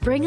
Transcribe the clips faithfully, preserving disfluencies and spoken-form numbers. Bring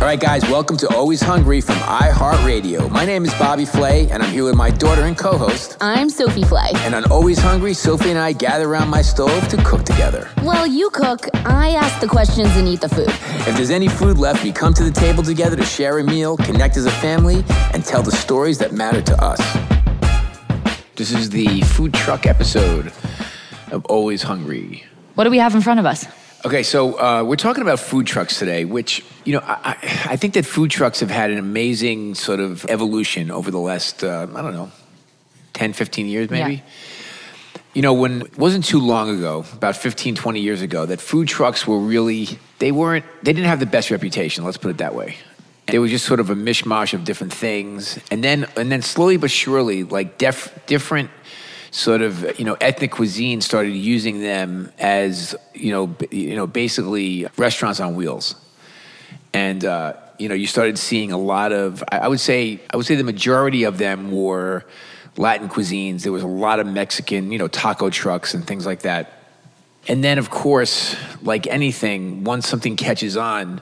All right, guys, welcome to Always Hungry from iHeartRadio. My name is Bobby Flay, and I'm here with my daughter and co-host. I'm Sophie Flay. And on Always Hungry, Sophie and I gather around my stove to cook together. Well, you cook, I ask the questions and eat the food. If there's any food left, we come to the table together to share a meal, connect as a family, and tell the stories that matter to us. This is the food truck episode of Always Hungry. What do we have in front of us? Okay, so uh, we're talking about food trucks today, which, you know, I, I think that food trucks have had an amazing sort of evolution over the last, uh, I don't know, ten, fifteen years maybe. Yeah. You know, when it wasn't too long ago, about fifteen, twenty years ago, that food trucks were really, they weren't, they didn't have the best reputation, let's put it that way. They were just sort of a mishmash of different things. And then, and then slowly but surely, like def, different... sort of, you know, ethnic cuisine started using them as, you know, b- you know, basically restaurants on wheels. And, uh, you know, you started seeing a lot of, I, I would say, I would say the majority of them were Latin cuisines. There was a lot of Mexican, you know, taco trucks and things like that. And then, of course, like anything, once something catches on,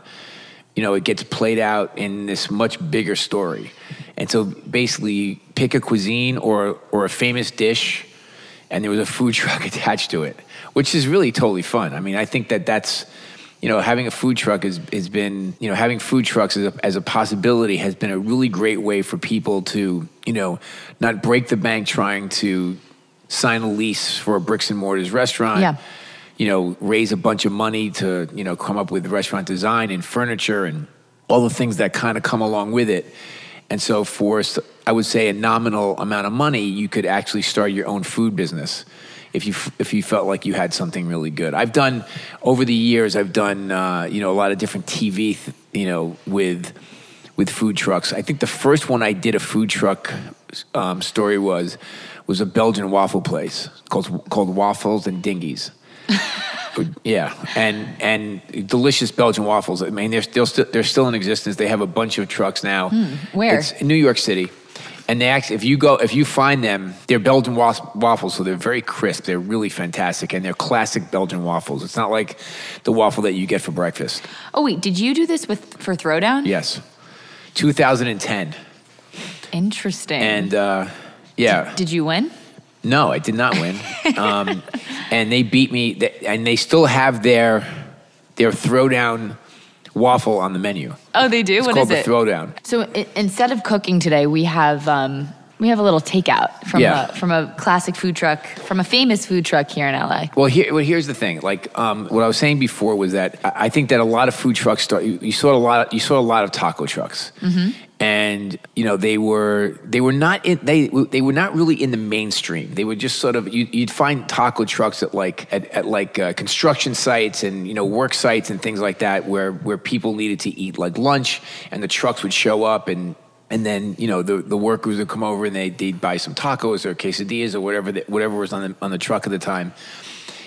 you know, it gets played out in this much bigger story. And so basically pick a cuisine or or a famous dish, and there was a food truck attached to it, which is really totally fun. I mean, I think that that's, you know, having a food truck has, has been, you know, having food trucks as a, as a possibility has been a really great way for people to, you know, not break the bank trying to sign a lease for a bricks and mortars restaurant. Yeah. You know, raise a bunch of money to, you know, come up with restaurant design and furniture and all the things that kind of come along with it. And so for, I would say, a nominal amount of money, you could actually start your own food business if you if you felt like you had something really good. I've done, over the years, I've done, uh, you know, a lot of different T V, th- you know, with with food trucks. I think the first one I did a food truck um, story was was a Belgian waffle place called called Waffles and Dingies. Yeah, and and delicious Belgian waffles. I mean, they're still they're still in existence. They have a bunch of trucks now. Mm, where? It's in New York City. And they actually, if you go, if you find them, they're Belgian waffles, so they're very crisp. They're really fantastic, and they're classic Belgian waffles. It's not like the waffle that you get for breakfast. Oh wait, did you do this with for Throwdown? Yes, two thousand ten. Interesting. And uh, yeah, did, did you win? No, I did not win. um, and they beat me, they, and they still have their their Throwdown waffle on the menu. Oh, they do? It's what is it? It's called the Throwdown. So it, instead of cooking today, we have um, we have a little takeout from yeah. a, from a classic food truck, from a famous food truck here in L A. Well, here, well here's the thing. Like um, what I was saying before was that I think that a lot of food trucks start. You, you saw a lot. You saw a lot of taco trucks, mm-hmm. and you know they were they were not in, they they were not really in the mainstream. They were just sort of you, you'd find taco trucks at like at, at like uh, construction sites and you know work sites and things like that where where people needed to eat like lunch, and the trucks would show up and. And then, you know, the, the workers would come over and they, they'd buy some tacos or quesadillas or whatever the, whatever was on the, on the truck at the time.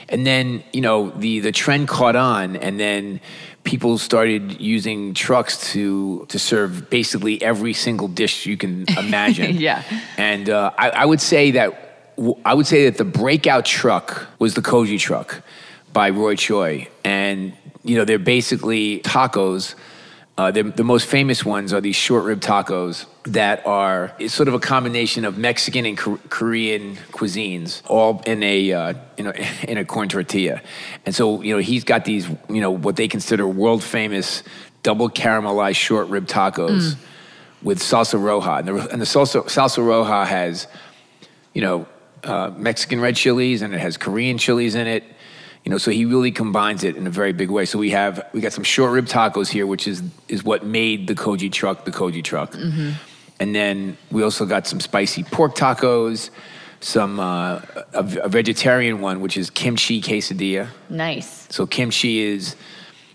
And then, you know, the, the trend caught on, and then people started using trucks to to serve basically every single dish you can imagine. Yeah. And uh, I, I would say that I would say that the breakout truck was the Kogi truck by Roy Choi. And, you know, they're basically tacos. Uh, the, the most famous ones are these short rib tacos that are it's sort of a combination of Mexican and Cor- Korean cuisines, all in a uh, in a in a corn tortilla. And so you know he's got these you know what they consider world famous double caramelized short rib tacos mm. with salsa roja, and the, and the salsa salsa roja has you know uh, Mexican red chilies, and it has Korean chilies in it. You know, so he really combines it in a very big way. So we have we got some short rib tacos here, which is is what made the Kogi truck the Kogi truck. Mm-hmm. And then we also got some spicy pork tacos, some uh, a, a vegetarian one, which is kimchi quesadilla. Nice. So kimchi is,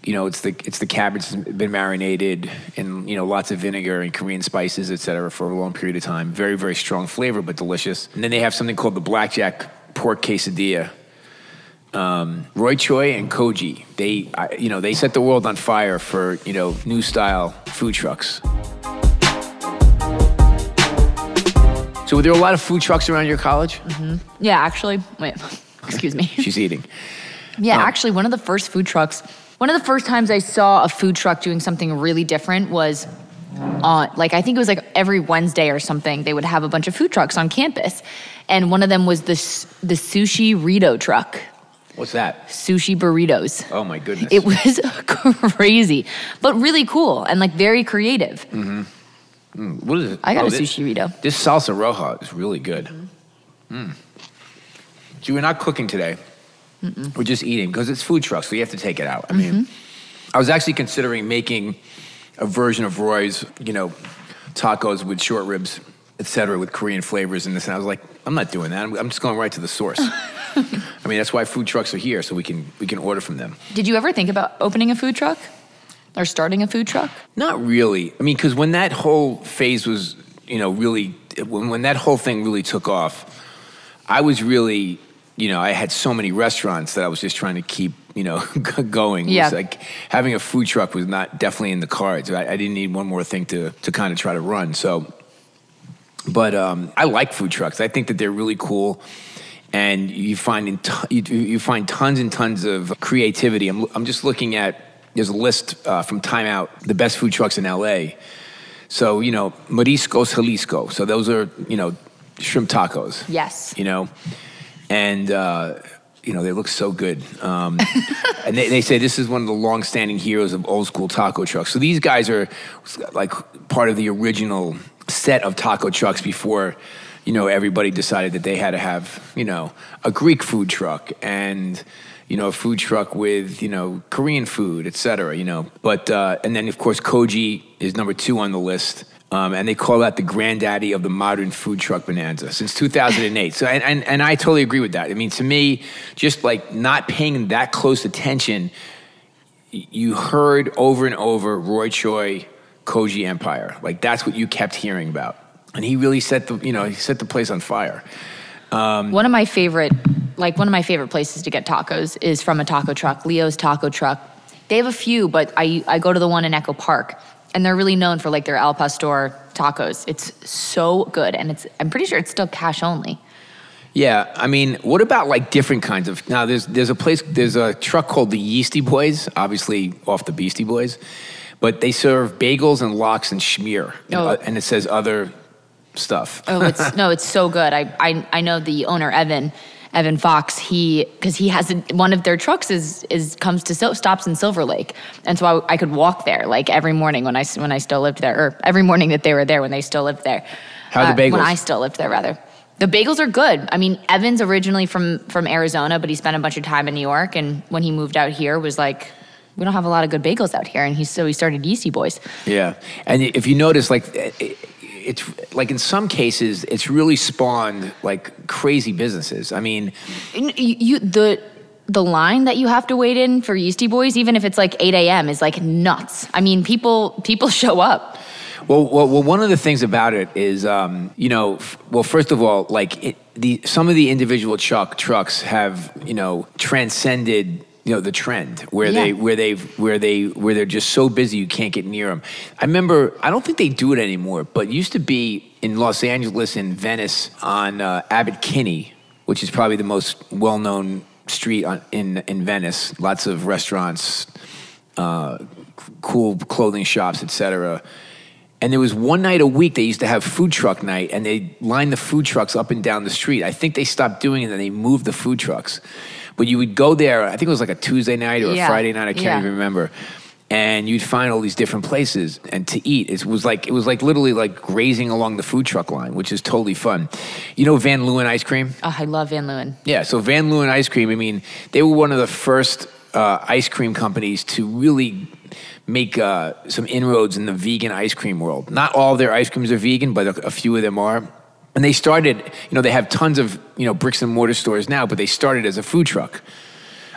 you know, it's the it's the cabbage that's been marinated in you know lots of vinegar and Korean spices, et cetera, for a long period of time. Very very strong flavor, but delicious. And then they have something called the blackjack pork quesadilla. Um, Roy Choi and Kogi, they, I, you know, they set the world on fire for, you know, new style food trucks. So were there a lot of food trucks around your college? Mm-hmm. Yeah, actually, wait, excuse me. She's eating. Yeah, um, actually, one of the first food trucks, one of the first times I saw a food truck doing something really different was on, like, I think it was like every Wednesday or something, they would have a bunch of food trucks on campus. And one of them was the, the sushi burrito truck. What's that? Sushi burritos. Oh, my goodness. It was crazy, but really cool and, like, very creative. Mm-hmm. Mm, what is it? I got oh, a sushi burrito. This, this salsa roja is really good. Mm-hmm. Mm. So we're not cooking today. Mm-mm. We're just eating because it's food trucks, so you have to take it out. I mean, mm-hmm. I was actually considering making a version of Roy's, you know, tacos with short ribs, et cetera, with Korean flavors and this. And I was like, I'm not doing that. I'm, I'm just going right to the source. I mean, that's why food trucks are here, so we can we can order from them. Did you ever think about opening a food truck or starting a food truck? Not really. I mean, because when that whole phase was, you know, really, when, when that whole thing really took off, I was really, you know, I had so many restaurants that I was just trying to keep, you know, going. Yeah. It was like having a food truck was not definitely in the cards. I, I didn't need one more thing to, to kind of try to run. So, but um, I like food trucks. I think that they're really cool. And you find you find tons and tons of creativity. I'm I'm just looking at there's a list uh, from Time Out, the best food trucks in L A. So you know Mariscos Jalisco. So those are you know shrimp tacos. Yes. You know, and uh, you know they look so good. Um, and they, they say this is one of the long-standing heroes of old school taco trucks. So these guys are like part of the original set of taco trucks before. You know, everybody decided that they had to have, you know, a Greek food truck and, you know, a food truck with, you know, Korean food, et cetera, you know. But, uh, and then, of course, Kogi is number two on the list. Um, and they call that the granddaddy of the modern food truck bonanza since two thousand eight. So, and, and, and I totally agree with that. I mean, to me, just like not paying that close attention, you heard over and over Roy Choi, Kogi Empire. Like, that's what you kept hearing about. And he really set the, you know, he set the place on fire. Um, One of my favorite Like, one of my favorite places to get tacos is from a taco truck, Leo's Taco Truck. They have a few, but I I go to the one in Echo Park, and they're really known for like their al pastor tacos. It's so good, and it's I'm pretty sure it's still cash only. Yeah, I mean, what about like different kinds of, now there's there's a place, there's a truck called the Yeasty Boys, obviously off the Beastie Boys, but they serve bagels and lox and schmear, oh. and, and it says other stuff. oh, it's, no, it's so good. I, I I know the owner, Evan, Evan Fox, he, because he has, a, one of their trucks is, is comes to, so, stops in Silver Lake. And so I, I could walk there like every morning when I, when I still lived there, or every morning that they were there when they still lived there. How are uh, the bagels? When I still lived there, rather. The bagels are good. I mean, Evan's originally from, from Arizona, but he spent a bunch of time in New York, and when he moved out here was like, we don't have a lot of good bagels out here, and he, so he started Yeasty Boys. Yeah, and if you notice, like, it's like in some cases, it's really spawned like crazy businesses. I mean, you, you the the line that you have to wait in for Yeasty Boys, even if it's like eight a.m., is like nuts. I mean, people people show up. Well, well, well, one of the things about it is, um, you know, f- well, first of all, like it, the some of the individual truck trucks have, you know, transcended, you know, the trend where yeah. they where they where they where they're just so busy you can't get near them. I remember, I don't think they do it anymore, but it used to be in Los Angeles and Venice on uh, Abbot Kinney, which is probably the most well-known street on, in in Venice. Lots of restaurants, uh, cool clothing shops, et cetera. And there was one night a week they used to have food truck night, and they lined the food trucks up and down the street. I think they stopped doing it, and they moved the food trucks. But you would go there, I think it was like a Tuesday night or yeah. a Friday night, I can't yeah. even remember. And you'd find all these different places and to eat. It was like it was like literally like grazing along the food truck line, which is totally fun. You know Van Leeuwen ice cream? Oh, I love Van Leeuwen. Yeah, so Van Leeuwen ice cream, I mean, they were one of the first uh, ice cream companies to really make uh, some inroads in the vegan ice cream world. Not all of their ice creams are vegan, but a, a few of them are. And they started, you know, they have tons of, you know, bricks and mortar stores now, but they started as a food truck.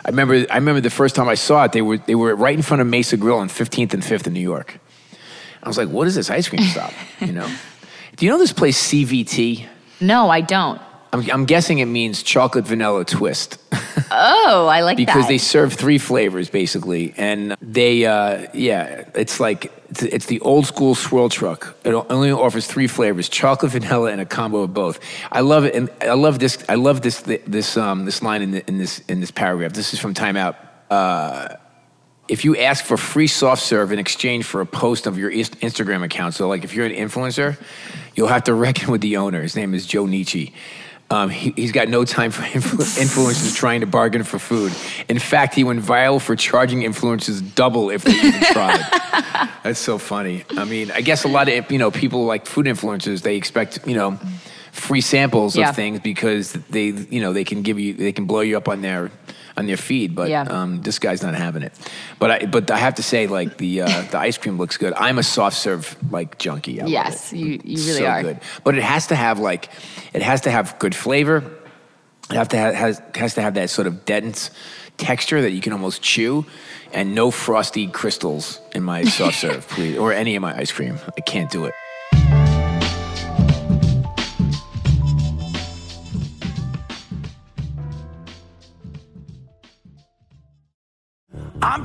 I remember I remember the first time I saw it, they were they were right in front of Mesa Grill on fifteenth and fifth in New York. I was like, what is this ice cream shop, you know? Do you know this place C V T? No, I don't. I'm, I'm guessing it means chocolate vanilla twist. Oh, I like because that. Because they serve three flavors, basically. And they, uh, yeah, it's like, it's, it's the old school swirl truck. It only offers three flavors, chocolate, vanilla, and a combo of both. I love it. And I love this, I love this, this, um, this line in, the, in this, in this paragraph. This is from Time Out. Uh, if you ask for free soft serve in exchange for a post of your Instagram account, so like if you're an influencer, you'll have to reckon with the owner. His name is Joe Nietzsche. Um, he, he's got no time for influ- influencers trying to bargain for food. In fact, he went viral for charging influencers double if they even tried. That's so funny. I mean, I guess a lot of, you know, people like food influencers, they expect, you know, free samples yeah. of things because they, you know, they can give you, they can blow you up on their, on their feed. But yeah. um, this guy's not having it. But I, but I have to say, like the uh, the ice cream looks good. I'm a soft serve like junkie. I yes, you you really so are. Good. But it has to have like, it has to have good flavor. It have to have, has has to have that sort of dense texture that you can almost chew, and no frosty crystals in my soft serve, please, or any of my ice cream. I can't do it. I'm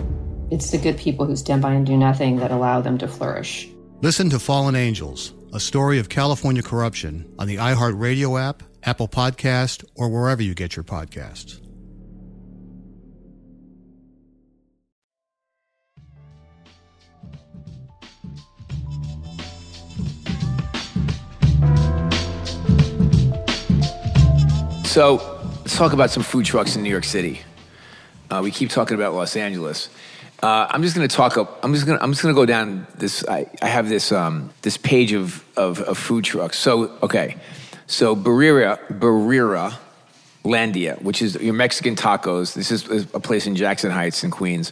It's the good people who stand by and do nothing that allow them to flourish. Listen to Fallen Angels, a story of California corruption on the iHeartRadio app, Apple Podcast, or wherever you get your podcasts. So let's talk about some food trucks in New York City. Uh, we keep talking about Los Angeles. Uh, I'm just going to talk up. I'm just going. I'm just going to go down this. I, I have this um, this page of, of of food trucks. So okay, so Barrera Barrera Landia, which is your Mexican tacos. This is a place in Jackson Heights in Queens.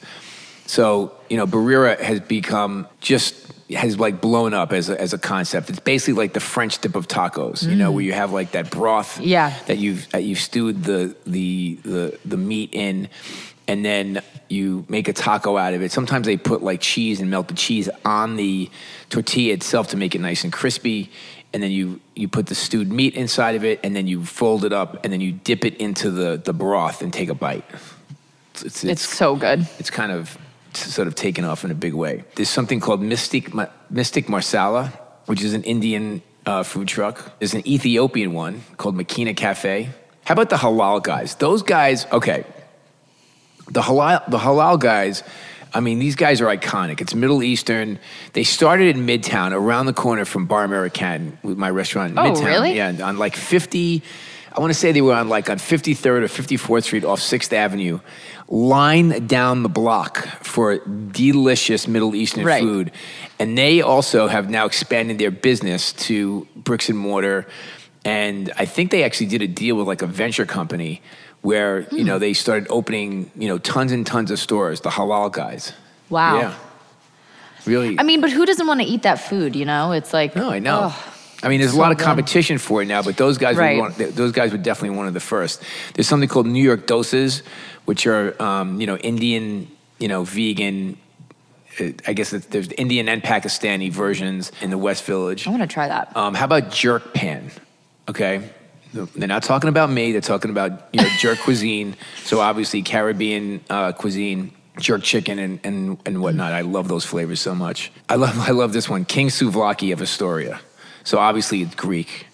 So you know, Barrera has become just has like blown up as a, as a concept. It's basically like the French dip of tacos. Mm. You know, where you have like that broth yeah. that you've that you've stewed the the the the meat in. and then you make a taco out of it. Sometimes they put like cheese and melted cheese on the tortilla itself to make it nice and crispy. And then you, you put the stewed meat inside of it, and then you fold it up, and then you dip it into the, the broth and take a bite. It's, it's, it's, it's so good. It's kind of it's sort of taken off in a big way. There's something called Mystic, Mystic Marsala, which is an Indian uh, food truck. There's an Ethiopian one called Makina Cafe. How about the Halal Guys? Those guys, okay. The Halal, the Halal Guys... I mean, these guys are iconic. It's Middle Eastern. They started in Midtown, around the corner from Bar American, with my restaurant in oh, Midtown. Oh, really? Yeah, on like fifty, I want to say they were on like on fifty-third or fifty-fourth Street off sixth Avenue. Line down the block for delicious Middle Eastern right. food. And they also have now expanded their business to bricks and mortar. And I think they actually did a deal with like a venture company where, you know, they started opening, you know, tons and tons of stores, the Halal Guys. Wow. Yeah. Really. I mean, but who doesn't want to eat that food, you know? It's like... No, I know. Oh, I mean, there's a lot so of competition good. for it now, but those guys, right. were one, those guys were definitely one of the first. There's something called New York Doses, which are, um, you know, Indian, you know, vegan... I guess it's, there's Indian and Pakistani versions in the West Village. I want to try that. Um, how about Jerk Pan? Okay. They're not talking about me. They're talking about, you know, jerk cuisine. So obviously Caribbean uh, cuisine, jerk chicken and, and, and whatnot. I love those flavors so much. I love I love this one, King Souvlaki of Astoria. So obviously it's Greek.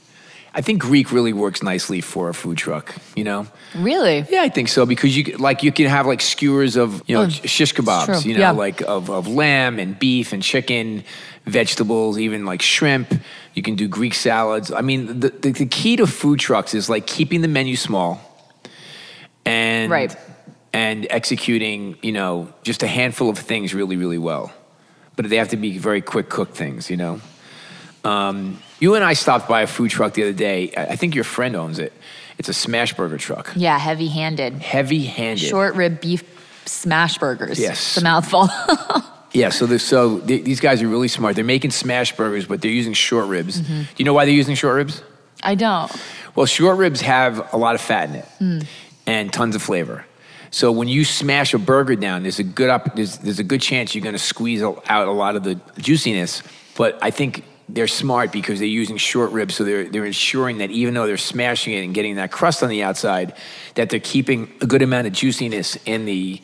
I think Greek really works nicely for a food truck, you know? Really? Yeah, I think so, because you like you can have like skewers of, you know, mm, shish kebabs, you know, yeah. like of, of lamb and beef and chicken, vegetables, even like shrimp. You can do Greek salads. I mean, the, the, the key to food trucks is like keeping the menu small and right. and executing, you know, just a handful of things really, really well. But they have to be very quick cooked things, you know? Um, you and I stopped by a food truck the other day. I think your friend owns it. It's a smash burger truck. Yeah, heavy-handed. Heavy-handed. Short rib beef smash burgers. Yes. It's a mouthful. Yeah, so, so they, these guys are really smart. They're making smash burgers, but they're using short ribs. Mm-hmm. Do you know why they're using short ribs? I don't. Well, short ribs have a lot of fat in it mm. and tons of flavor. So when you smash a burger down, there's a good up, there's, there's a good chance you're going to squeeze out a lot of the juiciness. But I think... they're smart because they're using short ribs, so they're they're ensuring that even though they're smashing it and getting that crust on the outside, that they're keeping a good amount of juiciness in the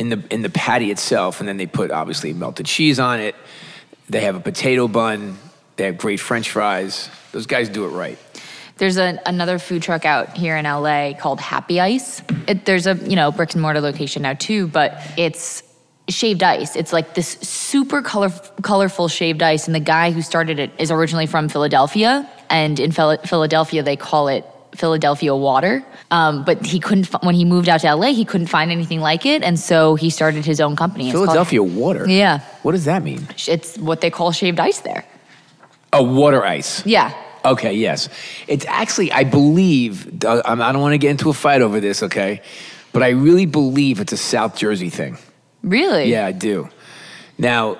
in the in the patty itself. And then they put obviously melted cheese on it. They have a potato bun. They have great French fries. Those guys do it right. There's a, another food truck out here in L A called Happy Ice. It, there's a you know brick and mortar location now too, but it's. Shaved ice. It's like this super color, colorful shaved ice. And the guy who started it is originally from Philadelphia. And in Philadelphia, they call it Philadelphia water. Um, but he couldn't, when he moved out to L A, he couldn't find anything like it. And so he started his own company. It's Philadelphia called, water? Yeah. What does that mean? It's what they call shaved ice there. Oh, water ice. Yeah. Okay, yes. It's actually, I believe, I don't want to get into a fight over this, okay? But I really believe it's a South Jersey thing. Really? Yeah, I do. Now,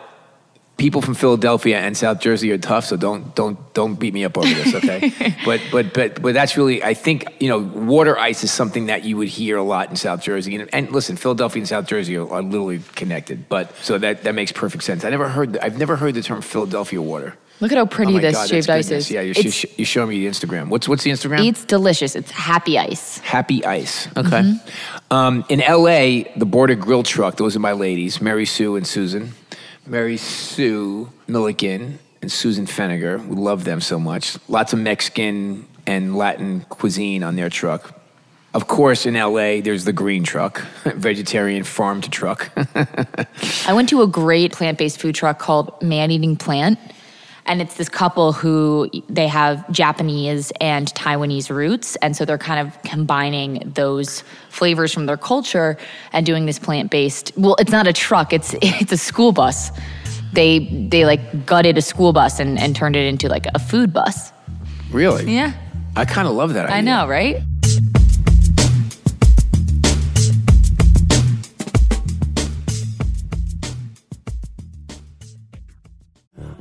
people from Philadelphia and South Jersey are tough, so don't don't don't beat me up over this, okay? but but but but that's really, I think, you know, water ice is something that you would hear a lot in South Jersey. And, and listen, Philadelphia and South Jersey are, are literally connected, but so that, that makes perfect sense. I never heard I've never heard the term Philadelphia water. Look at how pretty oh this God, shaved ice is. Yeah, you're, you're showing me the Instagram. What's what's the Instagram? It's delicious. It's Happy Ice. Happy Ice. Okay. Mm-hmm. Um, in L A, the Border Grill Truck, those are my ladies, Mary Sue and Susan. Mary Sue Milliken and Susan Feniger. We love them so much. Lots of Mexican and Latin cuisine on their truck. Of course, in L A, there's the green truck, vegetarian farm to truck. I went to a great plant-based food truck called Man Eating Plant. And it's this couple who, they have Japanese and Taiwanese roots, and so they're kind of combining those flavors from their culture and doing this plant-based, well, it's not a truck, it's it's a school bus. They they like gutted a school bus and, and turned it into like a food bus. Really? Yeah. I kind of love that idea. I know, right?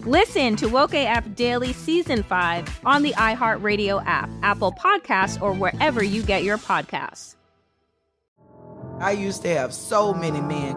Listen to Woke A F Daily Season five on the iHeartRadio app, Apple Podcasts, or wherever you get your podcasts. I used to have so many men.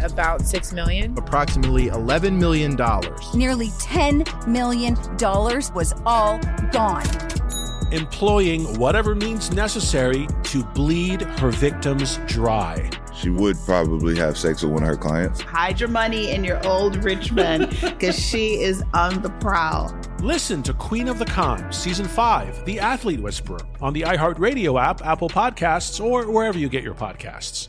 About six million dollars. Approximately eleven million dollars. Nearly ten million dollars was all gone. Employing whatever means necessary to bleed her victims dry. She would probably have sex with one of her clients. Hide your money in your old rich man, because she is on the prowl. Listen to Queen of the Con, Season five, The Athlete Whisperer, on the iHeartRadio app, Apple Podcasts, or wherever you get your podcasts.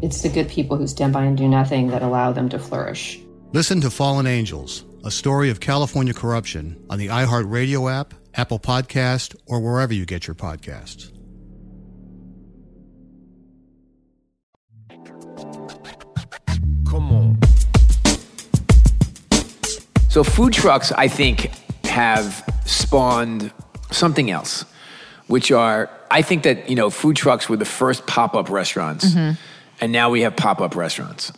It's the good people who stand by and do nothing that allow them to flourish. Listen to Fallen Angels, a story of California corruption on the iHeartRadio app, Apple Podcast, or wherever you get your podcasts. So food trucks, I think, have spawned something else, which are, I think that, you know, food trucks were the first pop-up restaurants, mm-hmm. and now we have pop-up restaurants.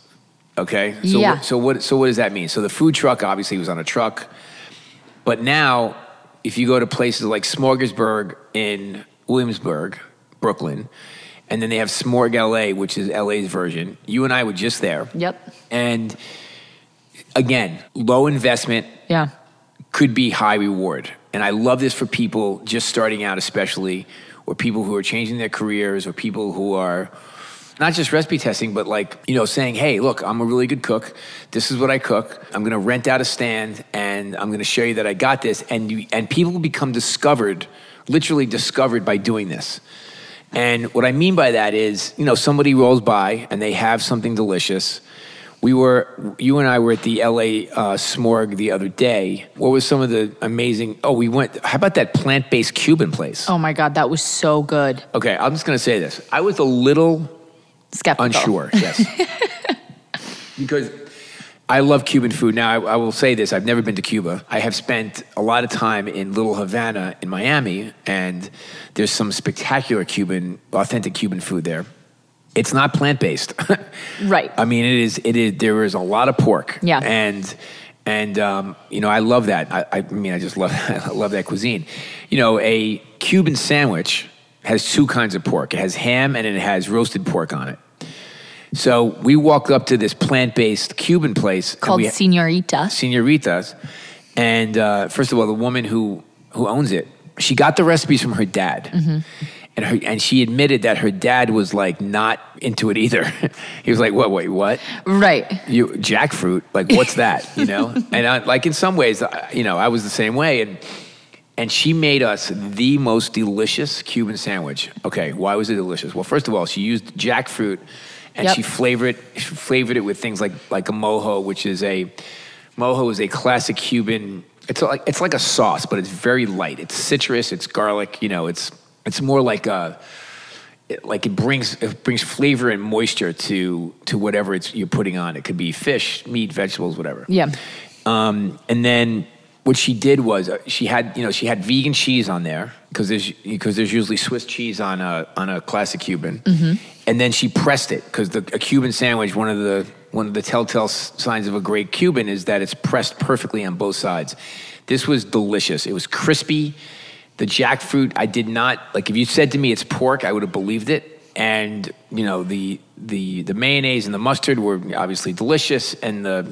Okay? So yeah. What, so what so what does that mean? So the food truck obviously was on a truck, but now if you go to places like Smorgasburg in Williamsburg, Brooklyn, and then they have Smorg L A, which is L A's version. You and I were just there. Yep. And again, low investment yeah. could be high reward. And I love this for people just starting out especially, or people who are changing their careers, or people who are not just recipe testing, but like, you know, saying, hey, look, I'm a really good cook. This is what I cook. I'm going to rent out a stand and I'm going to show you that I got this. And you, and people become discovered, literally discovered by doing this. And what I mean by that is, you know, somebody rolls by and they have something delicious. We were, you and I were at the L A uh, Smorg the other day. What was some of the amazing, oh, we went, how about that plant-based Cuban place? Oh my God, that was so good. Okay, I'm just going to say this. I was a little... skeptical. Unsure, yes. Because I love Cuban food. Now, I, I will say this. I've never been to Cuba. I have spent a lot of time in Little Havana in Miami, and there's some spectacular Cuban, authentic Cuban food there. It's not plant-based. Right. I mean, it is, it is, there is a lot of pork. Yeah. And... And, um, you know, I love that. I, I mean, I just love I love that cuisine. You know, a Cuban sandwich has two kinds of pork. It has ham and it has roasted pork on it. So we walked up to this plant-based Cuban place. Called we, Senorita. Senorita's. And uh, first of all, the woman who, who owns it, she got the recipes from her dad. Mm-hmm. And her, and she admitted that her dad was like not into it either. He was like, "What? Wait, what? Right? You jackfruit? Like, what's that? You know?" And I, like in some ways, I, you know, I was the same way. And and she made us the most delicious Cuban sandwich. Okay, why was it delicious? Well, first of all, she used jackfruit, and yep. she flavored it, she flavored it with things like like a mojo, which is a mojo is a classic Cuban. It's like it's like a sauce, but it's very light. It's citrus. It's garlic. You know, it's It's more like a, it, like it brings it brings flavor and moisture to to whatever it's you're putting on. It could be fish, meat, vegetables, whatever. Yeah. Um, and then what she did was she had you know she had vegan cheese on there because there's because there's usually Swiss cheese on a on a classic Cuban. Mm-hmm. And then she pressed it because the a Cuban sandwich one of the one of the telltale signs of a great Cuban is that it's pressed perfectly on both sides. This was delicious. It was crispy. The jackfruit, I did not, like if you said to me it's pork, I would have believed it. And, you know, the the the mayonnaise and the mustard were obviously delicious, and the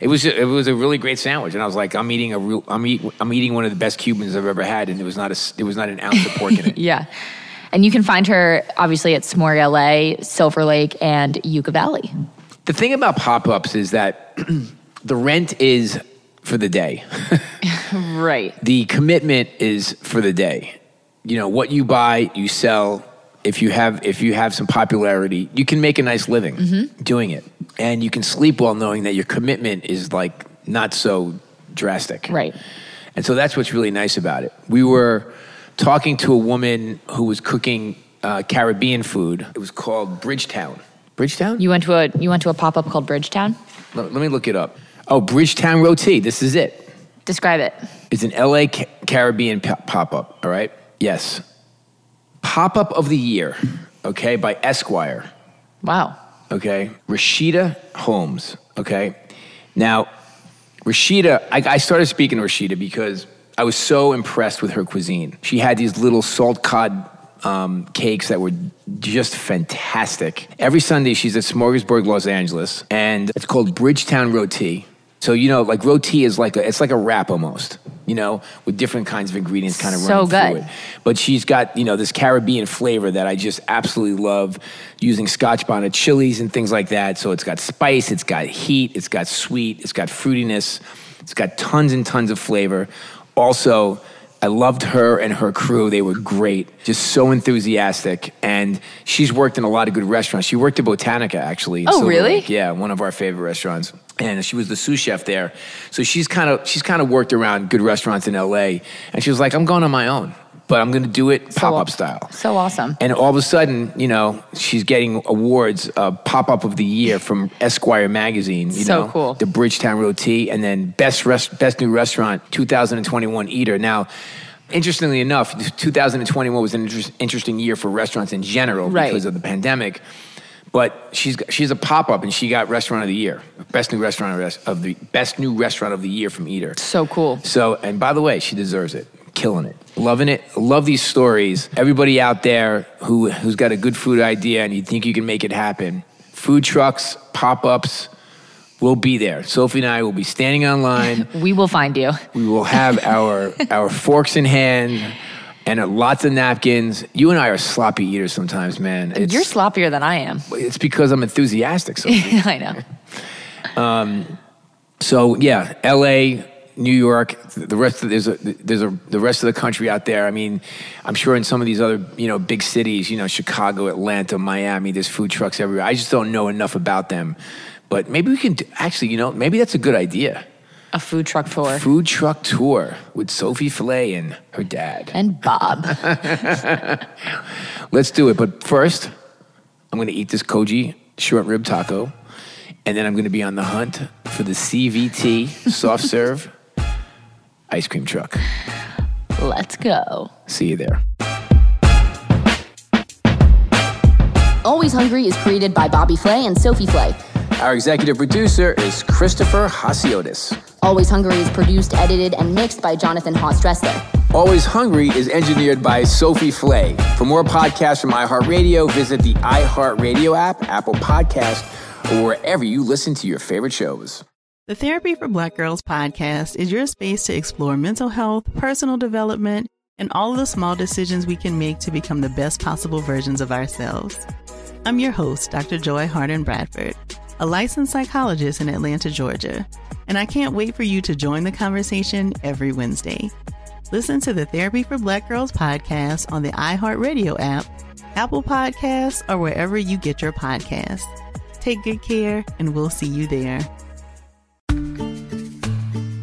it was it was a really great sandwich. And I was like, I'm eating a real I'm eat, I'm eating one of the best Cubans I've ever had, and it was not a it was not an ounce of pork in it. Yeah. And you can find her obviously at S'more L A, Silver Lake, and Yucca Valley. The thing about pop-ups is that the rent is for the day. Right. The commitment is for the day. You know, what you buy, you sell. If you have if you have some popularity, you can make a nice living mm-hmm. doing it. And you can sleep well knowing that your commitment is like not so drastic. Right. And so that's what's really nice about it. We were talking to a woman who was cooking uh, Caribbean food. It was called Bridgetown. Bridgetown? You went to a you went to a pop-up called Bridgetown? Let, let me look it up. Oh, Bridgetown Roti. This is it. Describe it. It's an L A ca- Caribbean pop- pop-up, all right? Yes. Pop-up of the year, okay, by Esquire. Wow. Okay. Rashida Holmes, okay? Now, Rashida, I, I started speaking to Rashida because I was so impressed with her cuisine. She had these little salt cod um, cakes that were just fantastic. Every Sunday, she's at Smorgasburg, Los Angeles, and it's called Bridgetown Roti. So, you know, like roti is like, a, it's like a wrap almost, you know, with different kinds of ingredients kind of so running good. Through it. But she's got, you know, this Caribbean flavor that I just absolutely love, using Scotch bonnet chilies and things like that. So it's got spice, it's got heat, it's got sweet, it's got fruitiness, it's got tons and tons of flavor. Also, I loved her and her crew. They were great, just so enthusiastic. And she's worked in a lot of good restaurants. She worked at Botanica, actually. Oh, really? Lake. Yeah, one of our favorite restaurants. And she was the sous chef there. So she's kind of she's kind of worked around good restaurants in L A. And she was like, I'm going on my own. but I'm going to do it so pop-up aw- style. So awesome. And all of a sudden, you know, she's getting awards, uh, pop-up of the year from Esquire magazine. You so know, cool. The Bridgetown Roti, and then best rest, best new restaurant two thousand twenty-one Eater. Now, interestingly enough, two thousand twenty-one was an inter- interesting year for restaurants in general right. because of the pandemic. But she's she's a pop-up, and she got Restaurant of the Year, best new restaurant of the best new restaurant of the year from Eater. So cool. So, and by the way, she deserves it, killing it, loving it. Love these stories. Everybody out there who who's got a good food idea and you think you can make it happen, food trucks, pop-ups. We'll be there. Sophie and I will be standing online. We will find you. We will have our our forks in hand and lots of napkins. You and I are sloppy eaters sometimes, man. It's, You're sloppier than I am. It's because I'm enthusiastic, Sophie. I know. Um, so yeah, L A, New York, the rest of there's a, there's a, the rest of the country out there. I mean, I'm sure in some of these other you know big cities, you know Chicago, Atlanta, Miami, there's food trucks everywhere. I just don't know enough about them. But maybe we can do, actually, you know, maybe that's a good idea. A food truck tour. Food truck tour with Sophie Flay and her dad. And Bob. Let's do it. But first, I'm going to eat this Kogi short rib taco. And then I'm going to be on the hunt for the C V T soft serve ice cream truck. Let's go. See you there. Always Hungry is created by Bobby Flay and Sophie Flay. Our executive producer is Christopher Hasiotis. Always Hungry is produced, edited, and mixed by Jonathan Haas-Dressler. Always Hungry is engineered by Sophie Flay. For more podcasts from iHeartRadio, visit the iHeartRadio app, Apple Podcast, or wherever you listen to your favorite shows. The Therapy for Black Girls podcast is your space to explore mental health, personal development, and all of the small decisions we can make to become the best possible versions of ourselves. I'm your host, Doctor Joy Harden Bradford, a licensed psychologist in Atlanta, Georgia, and I can't wait for you to join the conversation every Wednesday. Listen to the Therapy for Black Girls podcast on the iHeartRadio app, Apple Podcasts, or wherever you get your podcasts. Take good care, and we'll see you there.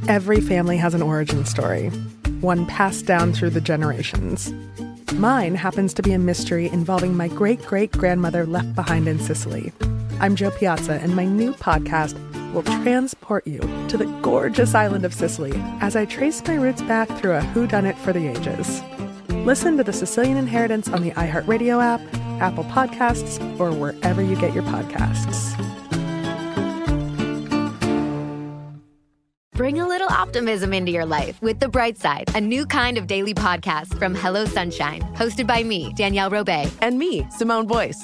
Every family has an origin story, one passed down through the generations. Mine happens to be a mystery involving my great-great-grandmother left behind in Sicily. I'm Joe Piazza, and my new podcast will transport you to the gorgeous island of Sicily as I trace my roots back through a whodunit for the ages. Listen to The Sicilian Inheritance on the iHeartRadio app, Apple Podcasts, or wherever you get your podcasts. Bring a little optimism into your life with The Bright Side, a new kind of daily podcast from Hello Sunshine, hosted by me, Danielle Robay, and me, Simone Boyce.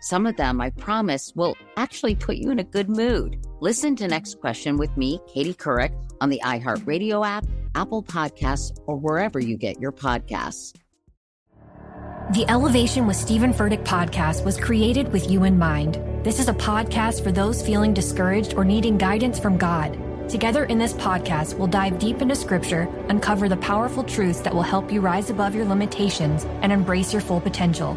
Some of them, I promise, will actually put you in a good mood. Listen to Next Question with me, Katie Couric, on the iHeartRadio app, Apple Podcasts, or wherever you get your podcasts. The Elevation with Stephen Furtick podcast was created with you in mind. This is a podcast for those feeling discouraged or needing guidance from God. Together in this podcast, we'll dive deep into scripture, uncover the powerful truths that will help you rise above your limitations and embrace your full potential.